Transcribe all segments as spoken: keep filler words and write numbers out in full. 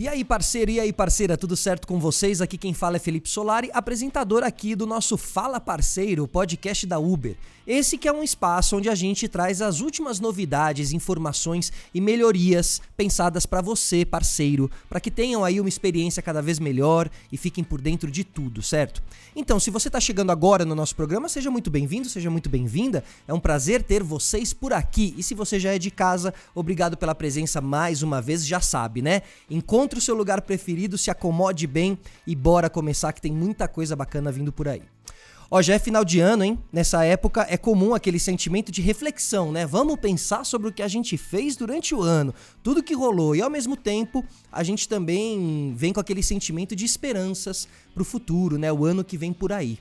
E aí, parceiro, e aí, parceira, tudo certo com vocês? Aqui quem fala é Felipe Solari, apresentador aqui do nosso Fala, Parceiro, o podcast da Uber. Esse que é um espaço onde a gente traz as últimas novidades, informações e melhorias pensadas para você, parceiro, para que tenham aí uma experiência cada vez melhor e fiquem por dentro de tudo, certo? Então, se você está chegando agora no nosso programa, seja muito bem-vindo, seja muito bem-vinda. É um prazer ter vocês por aqui. E se você já é de casa, obrigado pela presença mais uma vez, já sabe, né? Encontre Encontre o seu lugar preferido, se acomode bem e bora começar que tem muita coisa bacana vindo por aí. Ó, já é final de ano, hein? Nessa época é comum aquele sentimento de reflexão, né? Vamos pensar sobre o que a gente fez durante o ano, tudo que rolou. E ao mesmo tempo, a gente também vem com aquele sentimento de esperanças pro futuro, né? O ano que vem por aí.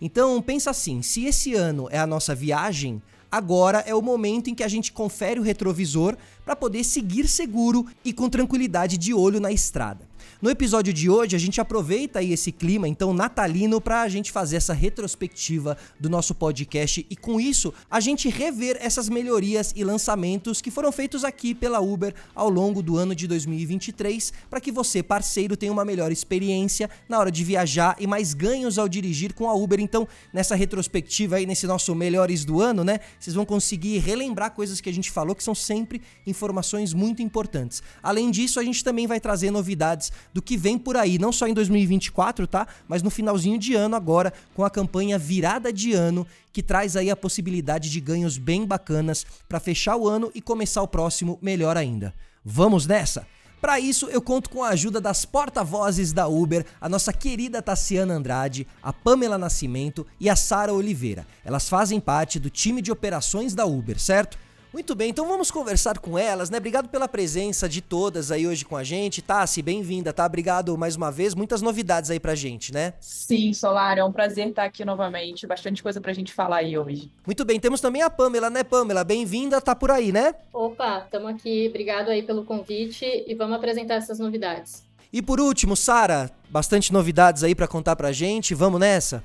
Então, pensa assim, se esse ano é a nossa viagem, agora é o momento em que a gente confere o retrovisor para poder seguir seguro e com tranquilidade de olho na estrada. No episódio de hoje, a gente aproveita aí esse clima, então, natalino para a gente fazer essa retrospectiva do nosso podcast e, com isso, a gente rever essas melhorias e lançamentos que foram feitos aqui pela Uber ao longo do ano de dois mil e vinte e três para que você, parceiro, tenha uma melhor experiência na hora de viajar e mais ganhos ao dirigir com a Uber. Então, nessa retrospectiva aí, nesse nosso Melhores do Ano, né? Vocês vão conseguir relembrar coisas que a gente falou, que são sempre informações muito importantes. Além disso, a gente também vai trazer novidades do que vem por aí, não só em dois mil e vinte e quatro, tá? Mas no finalzinho de ano agora, com a campanha Virada de Ano, que traz aí a possibilidade de ganhos bem bacanas para fechar o ano e começar o próximo melhor ainda. Vamos nessa? Para isso, eu conto com a ajuda das porta-vozes da Uber, a nossa querida Taciana Andrade, a Pamela Nascimento e a Sara Oliveira. Elas fazem parte do time de operações da Uber, certo? Muito bem, então vamos conversar com elas, né? Obrigado pela presença de todas aí hoje com a gente. Tassi, bem-vinda, tá? Obrigado mais uma vez. Muitas novidades aí pra gente, né? Sim, Solar, é um prazer estar aqui novamente. Bastante coisa pra gente falar aí hoje. Muito bem, temos também a Pamela, né, Pamela? Bem-vinda, tá por aí, né? Opa, estamos aqui. Obrigado aí pelo convite e vamos apresentar essas novidades. E por último, Sara, bastante novidades aí pra contar pra gente. Vamos nessa?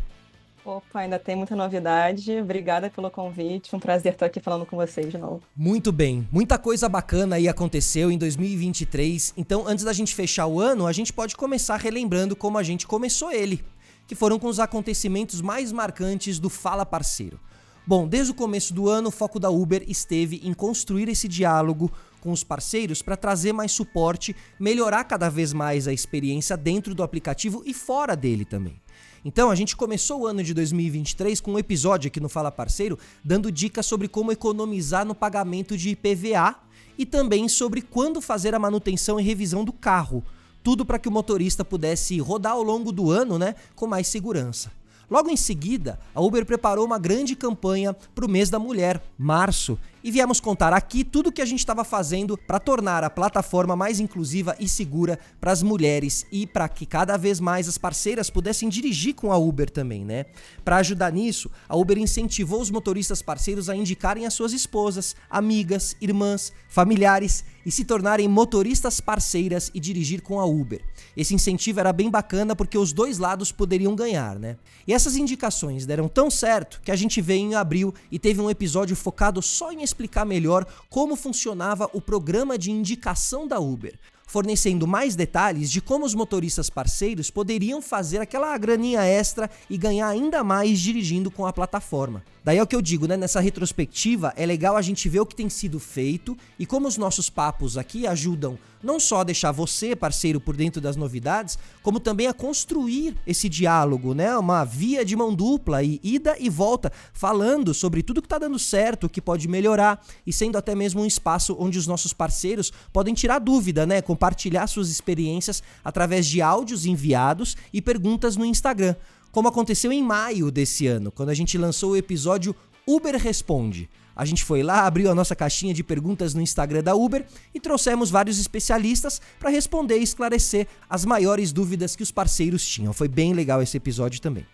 Opa, ainda tem muita novidade. Obrigada pelo convite. Um prazer estar aqui falando com vocês de novo. Muito bem. Muita coisa bacana aí aconteceu em dois mil e vinte e três. Então, antes da gente fechar o ano, a gente pode começar relembrando como a gente começou ele, que foram com os acontecimentos mais marcantes do Fala Parceiro. Bom, desde o começo do ano, o foco da Uber esteve em construir esse diálogo com os parceiros para trazer mais suporte, melhorar cada vez mais a experiência dentro do aplicativo e fora dele também. Então, a gente começou o ano de dois mil e vinte e três com um episódio aqui no Fala Parceiro, dando dicas sobre como economizar no pagamento de I P V A e também sobre quando fazer a manutenção e revisão do carro. Tudo para que o motorista pudesse rodar ao longo do ano, né, com mais segurança. Logo em seguida, a Uber preparou uma grande campanha para o mês da mulher, março, e viemos contar aqui tudo o que a gente estava fazendo para tornar a plataforma mais inclusiva e segura para as mulheres e para que cada vez mais as parceiras pudessem dirigir com a Uber também, né? Para ajudar nisso, a Uber incentivou os motoristas parceiros a indicarem as suas esposas, amigas, irmãs, familiares e se tornarem motoristas parceiras e dirigir com a Uber. Esse incentivo era bem bacana porque os dois lados poderiam ganhar, né? E essas indicações deram tão certo que a gente veio em abril e teve um episódio focado só em explicar melhor como funcionava o programa de indicação da Uber, fornecendo mais detalhes de como os motoristas parceiros poderiam fazer aquela graninha extra e ganhar ainda mais dirigindo com a plataforma. Daí é o que eu digo, né? Nessa retrospectiva é legal a gente ver o que tem sido feito e como os nossos papos aqui ajudam não só a deixar você, parceiro, por dentro das novidades, como também a construir esse diálogo, né? Uma via de mão dupla e ida e volta, falando sobre tudo que tá dando certo, o que pode melhorar e sendo até mesmo um espaço onde os nossos parceiros podem tirar dúvida, né? Compartilhar suas experiências através de áudios enviados e perguntas no Instagram, como aconteceu em maio desse ano, quando a gente lançou o episódio Uber Responde. A gente foi lá, abriu a nossa caixinha de perguntas no Instagram da Uber e trouxemos vários especialistas para responder e esclarecer as maiores dúvidas que os parceiros tinham. Foi bem legal esse episódio também.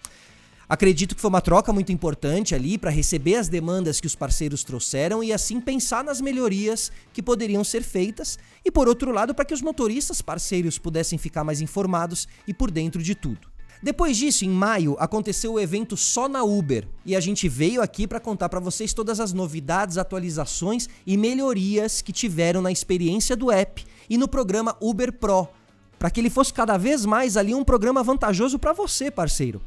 Acredito que foi uma troca muito importante ali para receber as demandas que os parceiros trouxeram e assim pensar nas melhorias que poderiam ser feitas e, por outro lado, para que os motoristas parceiros pudessem ficar mais informados e por dentro de tudo. Depois disso, em maio, aconteceu o evento só na Uber e a gente veio aqui para contar para vocês todas as novidades, atualizações e melhorias que tiveram na experiência do app e no programa Uber Pro, para que ele fosse cada vez mais ali um programa vantajoso para você, parceiro.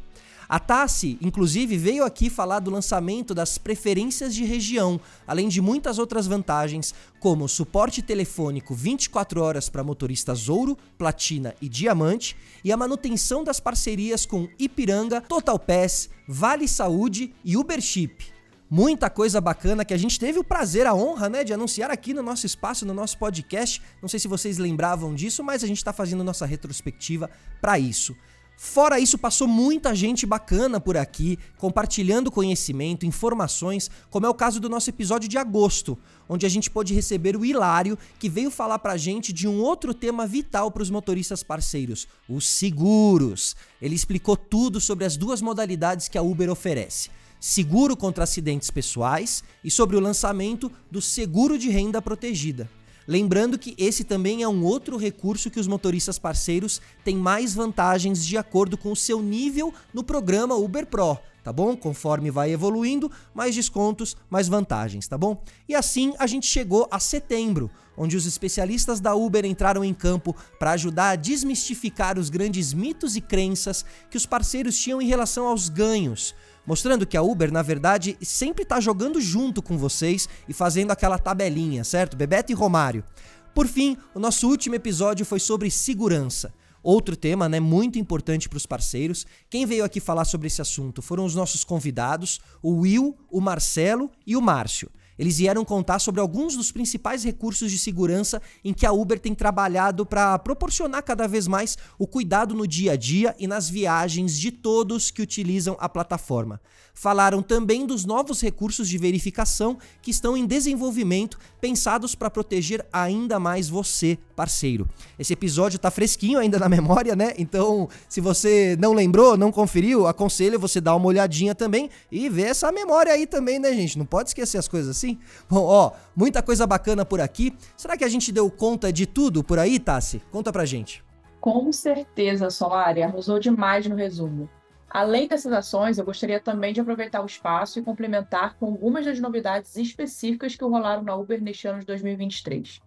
A Tassi, inclusive, veio aqui falar do lançamento das preferências de região, além de muitas outras vantagens, como suporte telefônico vinte e quatro horas para motoristas ouro, platina e diamante, e a manutenção das parcerias com Ipiranga, Total Pass, Vale Saúde e Uber Chip. Muita coisa bacana que a gente teve o prazer, a honra, né, de anunciar aqui no nosso espaço, no nosso podcast. Não sei se vocês lembravam disso, mas a gente está fazendo nossa retrospectiva para isso. Fora isso, passou muita gente bacana por aqui, compartilhando conhecimento, informações, como é o caso do nosso episódio de agosto, onde a gente pôde receber o Hilário, que veio falar pra gente de um outro tema vital para os motoristas parceiros, os seguros. Ele explicou tudo sobre as duas modalidades que a Uber oferece, seguro contra acidentes pessoais e sobre o lançamento do seguro de renda protegida. Lembrando que esse também é um outro recurso que os motoristas parceiros têm mais vantagens de acordo com o seu nível no programa Uber Pro, tá bom? Conforme vai evoluindo, mais descontos, mais vantagens, tá bom? E assim a gente chegou a setembro, onde os especialistas da Uber entraram em campo para ajudar a desmistificar os grandes mitos e crenças que os parceiros tinham em relação aos ganhos, mostrando que a Uber, na verdade, sempre está jogando junto com vocês e fazendo aquela tabelinha, certo? Bebeto e Romário. Por fim, o nosso último episódio foi sobre segurança. Outro tema, né, muito importante para os parceiros. Quem veio aqui falar sobre esse assunto foram os nossos convidados, o Will, o Marcelo e o Márcio. Eles vieram contar sobre alguns dos principais recursos de segurança em que a Uber tem trabalhado para proporcionar cada vez mais o cuidado no dia a dia e nas viagens de todos que utilizam a plataforma. Falaram também dos novos recursos de verificação que estão em desenvolvimento, pensados para proteger ainda mais você, parceiro. Esse episódio tá fresquinho ainda na memória, né? Então, se você não lembrou, não conferiu, aconselho você dar uma olhadinha também e ver essa memória aí também, né, gente? Não pode esquecer as coisas assim. Bom, ó, muita coisa bacana por aqui. Será que a gente deu conta de tudo por aí, Tassi? Conta pra gente. Com certeza, Solari, arrasou demais no resumo. Além dessas ações, eu gostaria também de aproveitar o espaço e complementar com algumas das novidades específicas que rolaram na Uber neste ano de dois mil e vinte e três.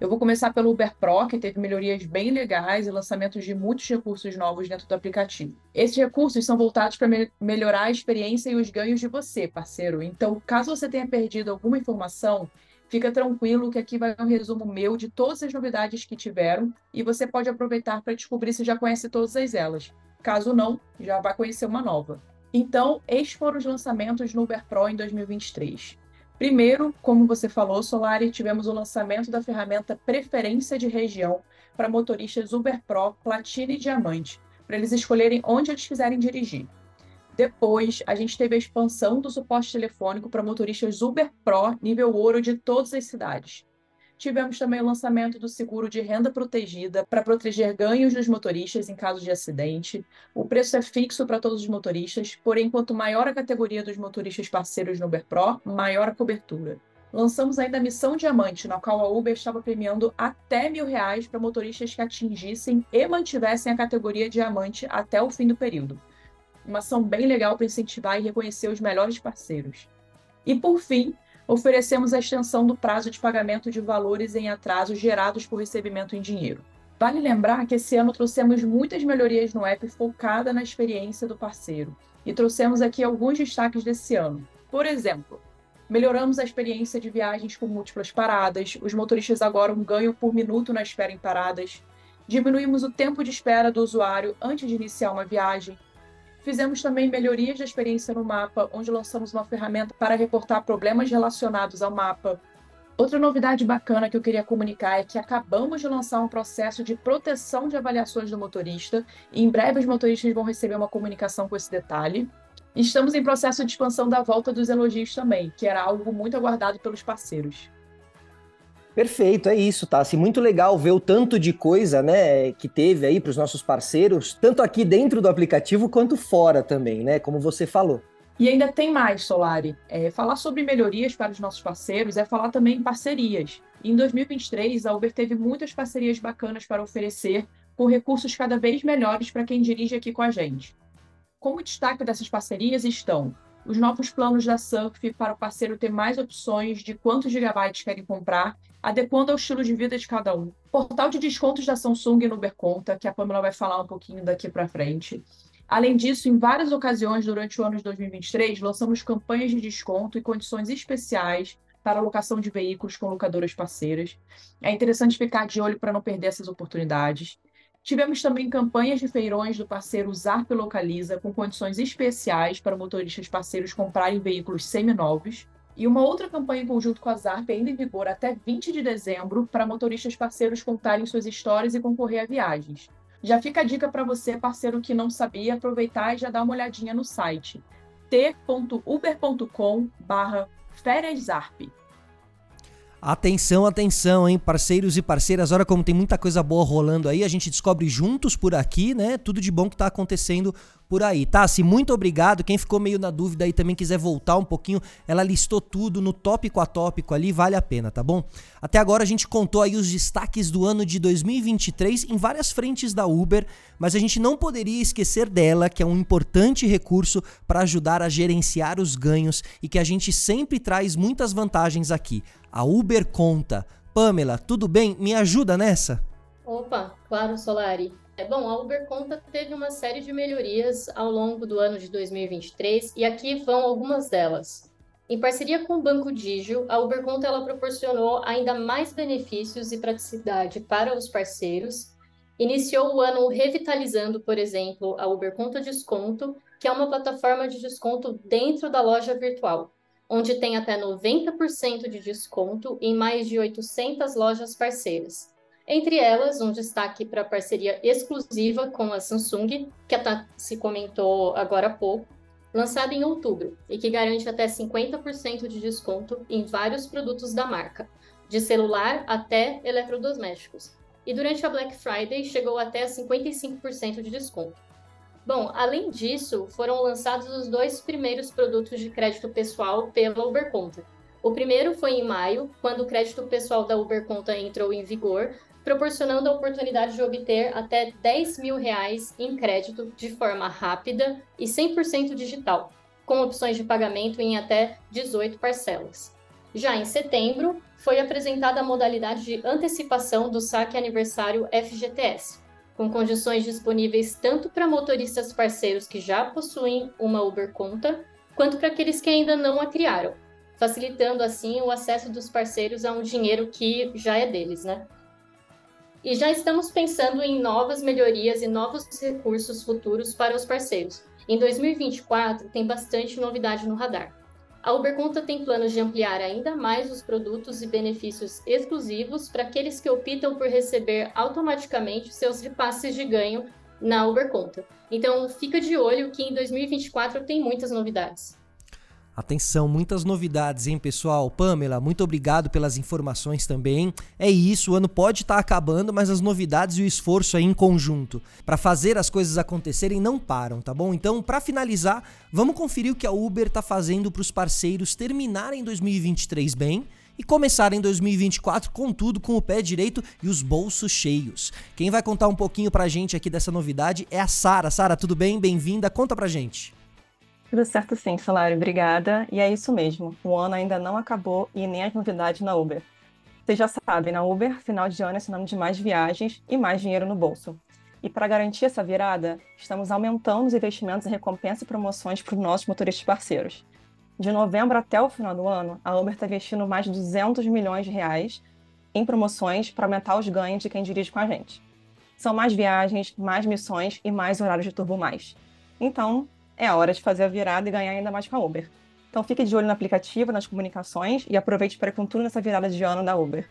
Eu vou começar pelo Uber Pro, que teve melhorias bem legais e lançamentos de muitos recursos novos dentro do aplicativo. Esses recursos são voltados para me- melhorar a experiência e os ganhos de você, parceiro. Então, caso você tenha perdido alguma informação, fica tranquilo que aqui vai um resumo meu de todas as novidades que tiveram e você pode aproveitar para descobrir se já conhece todas elas. Caso não, já vai conhecer uma nova. Então, estes foram os lançamentos no Uber Pro em dois mil e vinte e três. Primeiro, como você falou, Solari, tivemos o lançamento da ferramenta Preferência de Região para motoristas Uber Pro, Platina e Diamante, para eles escolherem onde eles quiserem dirigir. Depois, a gente teve a expansão do suporte telefônico para motoristas Uber Pro nível ouro de todas as cidades. Tivemos também o lançamento do seguro de renda protegida para proteger ganhos dos motoristas em caso de acidente. O preço é fixo para todos os motoristas, porém, quanto maior a categoria dos motoristas parceiros no Uber Pro, maior a cobertura. Lançamos ainda a missão Diamante, na qual a Uber estava premiando até mil reais para motoristas que atingissem e mantivessem a categoria Diamante até o fim do período. Uma ação bem legal para incentivar e reconhecer os melhores parceiros. E, por fim, oferecemos a extensão do prazo de pagamento de valores em atraso gerados por recebimento em dinheiro. Vale lembrar que esse ano trouxemos muitas melhorias no app focada na experiência do parceiro e trouxemos aqui alguns destaques desse ano. Por exemplo, melhoramos a experiência de viagens com múltiplas paradas, os motoristas agora um ganho por minuto na espera em paradas, diminuímos o tempo de espera do usuário antes de iniciar uma viagem. Fizemos também melhorias da experiência no mapa, onde lançamos uma ferramenta para reportar problemas relacionados ao mapa. Outra novidade bacana que eu queria comunicar é que acabamos de lançar um processo de proteção de avaliações do motorista, e em breve os motoristas vão receber uma comunicação com esse detalhe. Estamos em processo de expansão da volta dos elogios também, que era algo muito aguardado pelos parceiros. Perfeito, é isso, Tassi. Muito legal ver o tanto de coisa, né, que teve aí para os nossos parceiros, tanto aqui dentro do aplicativo quanto fora também, né, como você falou. E ainda tem mais, Solari. É, falar sobre melhorias para os nossos parceiros é falar também em parcerias. Em dois mil e vinte e três, a Uber teve muitas parcerias bacanas para oferecer, com recursos cada vez melhores para quem dirige aqui com a gente. Como destaque dessas parcerias estão os novos planos da Surf para o parceiro ter mais opções de quantos gigabytes querem comprar adequando ao estilo de vida de cada um. Portal de descontos da Samsung no Uber Conta, que a Pamela vai falar um pouquinho daqui para frente. Além disso, em várias ocasiões durante o ano de dois mil e vinte e três, lançamos campanhas de desconto e condições especiais para a locação de veículos com locadoras parceiras. É interessante ficar de olho para não perder essas oportunidades. Tivemos também campanhas de feirões do parceiro Zarp Localiza, com condições especiais para motoristas parceiros comprarem veículos seminovos. E uma outra campanha em conjunto com a Zarp, ainda em vigor até vinte de dezembro, para motoristas parceiros contarem suas histórias e concorrer a viagens. Já fica a dica para você, parceiro que não sabia, aproveitar e já dar uma olhadinha no site t ponto uber ponto com barra férias zarp. Atenção, atenção, hein, parceiros e parceiras, olha como tem muita coisa boa rolando aí, a gente descobre juntos por aqui, né, tudo de bom que tá acontecendo por aí. Tassi, muito obrigado, quem ficou meio na dúvida aí também quiser voltar um pouquinho, ela listou tudo no tópico a tópico ali, vale a pena, tá bom? Até agora a gente contou aí os destaques do ano de dois mil e vinte e três em várias frentes da Uber, mas a gente não poderia esquecer dela, que é um importante recurso para ajudar a gerenciar os ganhos e que a gente sempre traz muitas vantagens aqui. A Uber Conta. Pamela, tudo bem? Me ajuda nessa? Opa, claro, Solari. É, bom, a Uber Conta teve uma série de melhorias ao longo do ano de dois mil e vinte e três e aqui vão algumas delas. Em parceria com o Banco Digio, a Uber Conta ela proporcionou ainda mais benefícios e praticidade para os parceiros. Iniciou o ano revitalizando, por exemplo, a Uber Conta Desconto, que é uma plataforma de desconto dentro da loja virtual, onde tem até noventa por cento de desconto em mais de oitocentas lojas parceiras. Entre elas, um destaque para a parceria exclusiva com a Samsung, que a Tassi comentou agora há pouco, lançada em outubro, e que garante até cinquenta por cento de desconto em vários produtos da marca, de celular até eletrodomésticos. E durante a Black Friday, chegou até cinquenta e cinco por cento de desconto. Bom, além disso, foram lançados os dois primeiros produtos de crédito pessoal pela Uber Conta. O primeiro foi em maio, quando o crédito pessoal da Uber Conta entrou em vigor, proporcionando a oportunidade de obter até dez mil reais em crédito de forma rápida e cem por cento digital, com opções de pagamento em até dezoito parcelas. Já em setembro, foi apresentada a modalidade de antecipação do saque aniversário F G T S, com condições disponíveis tanto para motoristas parceiros que já possuem uma Uber Conta, quanto para aqueles que ainda não a criaram, facilitando assim o acesso dos parceiros a um dinheiro que já é deles, né? E já estamos pensando em novas melhorias e novos recursos futuros para os parceiros. Em dois mil e vinte e quatro, tem bastante novidade no radar. A Uber Conta tem planos de ampliar ainda mais os produtos e benefícios exclusivos para aqueles que optam por receber automaticamente seus repasses de ganho na Uber Conta. Então, fica de olho que em dois mil e vinte e quatro tem muitas novidades. Atenção, muitas novidades, hein, pessoal? Pamela, muito obrigado pelas informações também. É isso, o ano pode estar acabando, mas as novidades e o esforço aí em conjunto para fazer as coisas acontecerem não param, tá bom? Então, para finalizar, vamos conferir o que a Uber está fazendo para os parceiros terminarem dois mil e vinte e três bem e começarem dois mil e vinte e quatro com tudo, com o pé direito e os bolsos cheios. Quem vai contar um pouquinho pra gente aqui dessa novidade é a Sara. Sara, tudo bem? Bem-vinda. Conta pra gente. Tudo certo sim, Solari, obrigada. E é isso mesmo, o ano ainda não acabou e nem as novidades na Uber. Vocês já sabem, na Uber, final de ano é sinônimo de mais viagens e mais dinheiro no bolso. E para garantir essa virada, estamos aumentando os investimentos em recompensa e promoções para os nossos motoristas parceiros. De novembro até o final do ano, a Uber está investindo mais de duzentos milhões de reais em promoções para aumentar os ganhos de quem dirige com a gente. São mais viagens, mais missões e mais horários de Turbo Mais. Então, é a hora de fazer a virada e ganhar ainda mais com a Uber. Então fique de olho no aplicativo, nas comunicações e aproveite para ir com tudo nessa virada de ano da Uber.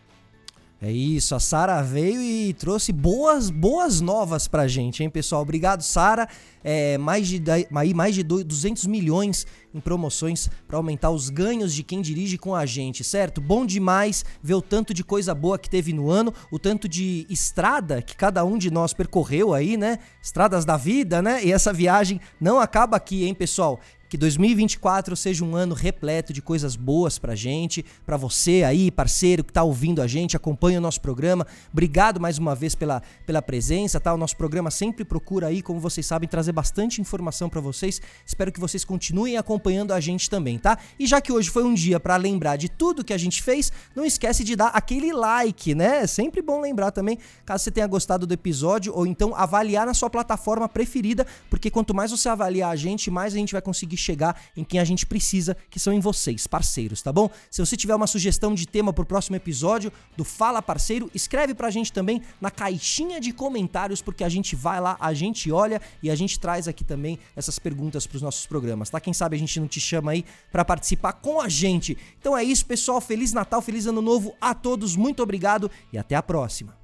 É isso, a Sara veio e trouxe boas, boas novas pra gente, hein, pessoal? Obrigado, Sara. É, mais de, mais de duzentos milhões em promoções para aumentar os ganhos de quem dirige com a gente, certo? Bom demais ver o tanto de coisa boa que teve no ano, o tanto de estrada que cada um de nós percorreu aí, né? Estradas da vida, né? E essa viagem não acaba aqui, hein, pessoal? Que dois mil e vinte e quatro seja um ano repleto de coisas boas pra gente, pra você aí, parceiro, que tá ouvindo a gente, acompanha o nosso programa. Obrigado mais uma vez pela, pela presença, tá? O nosso programa sempre procura aí, como vocês sabem, trazer bastante informação pra vocês. Espero que vocês continuem acompanhando a gente também, tá? E já que hoje foi um dia pra lembrar de tudo que a gente fez, não esquece de dar aquele like, né? É sempre bom lembrar também, caso você tenha gostado do episódio, ou então avaliar na sua plataforma preferida, porque quanto mais você avaliar a gente, mais a gente vai conseguir chegar em quem a gente precisa, que são em vocês, parceiros, tá bom? Se você tiver uma sugestão de tema pro próximo episódio do Fala Parceiro, escreve pra gente também na caixinha de comentários, porque a gente vai lá, a gente olha e a gente traz aqui também essas perguntas pros nossos programas, tá? Quem sabe a gente não te chama aí pra participar com a gente. Então é isso, pessoal. Feliz Natal, feliz Ano Novo a todos. Muito obrigado e até a próxima.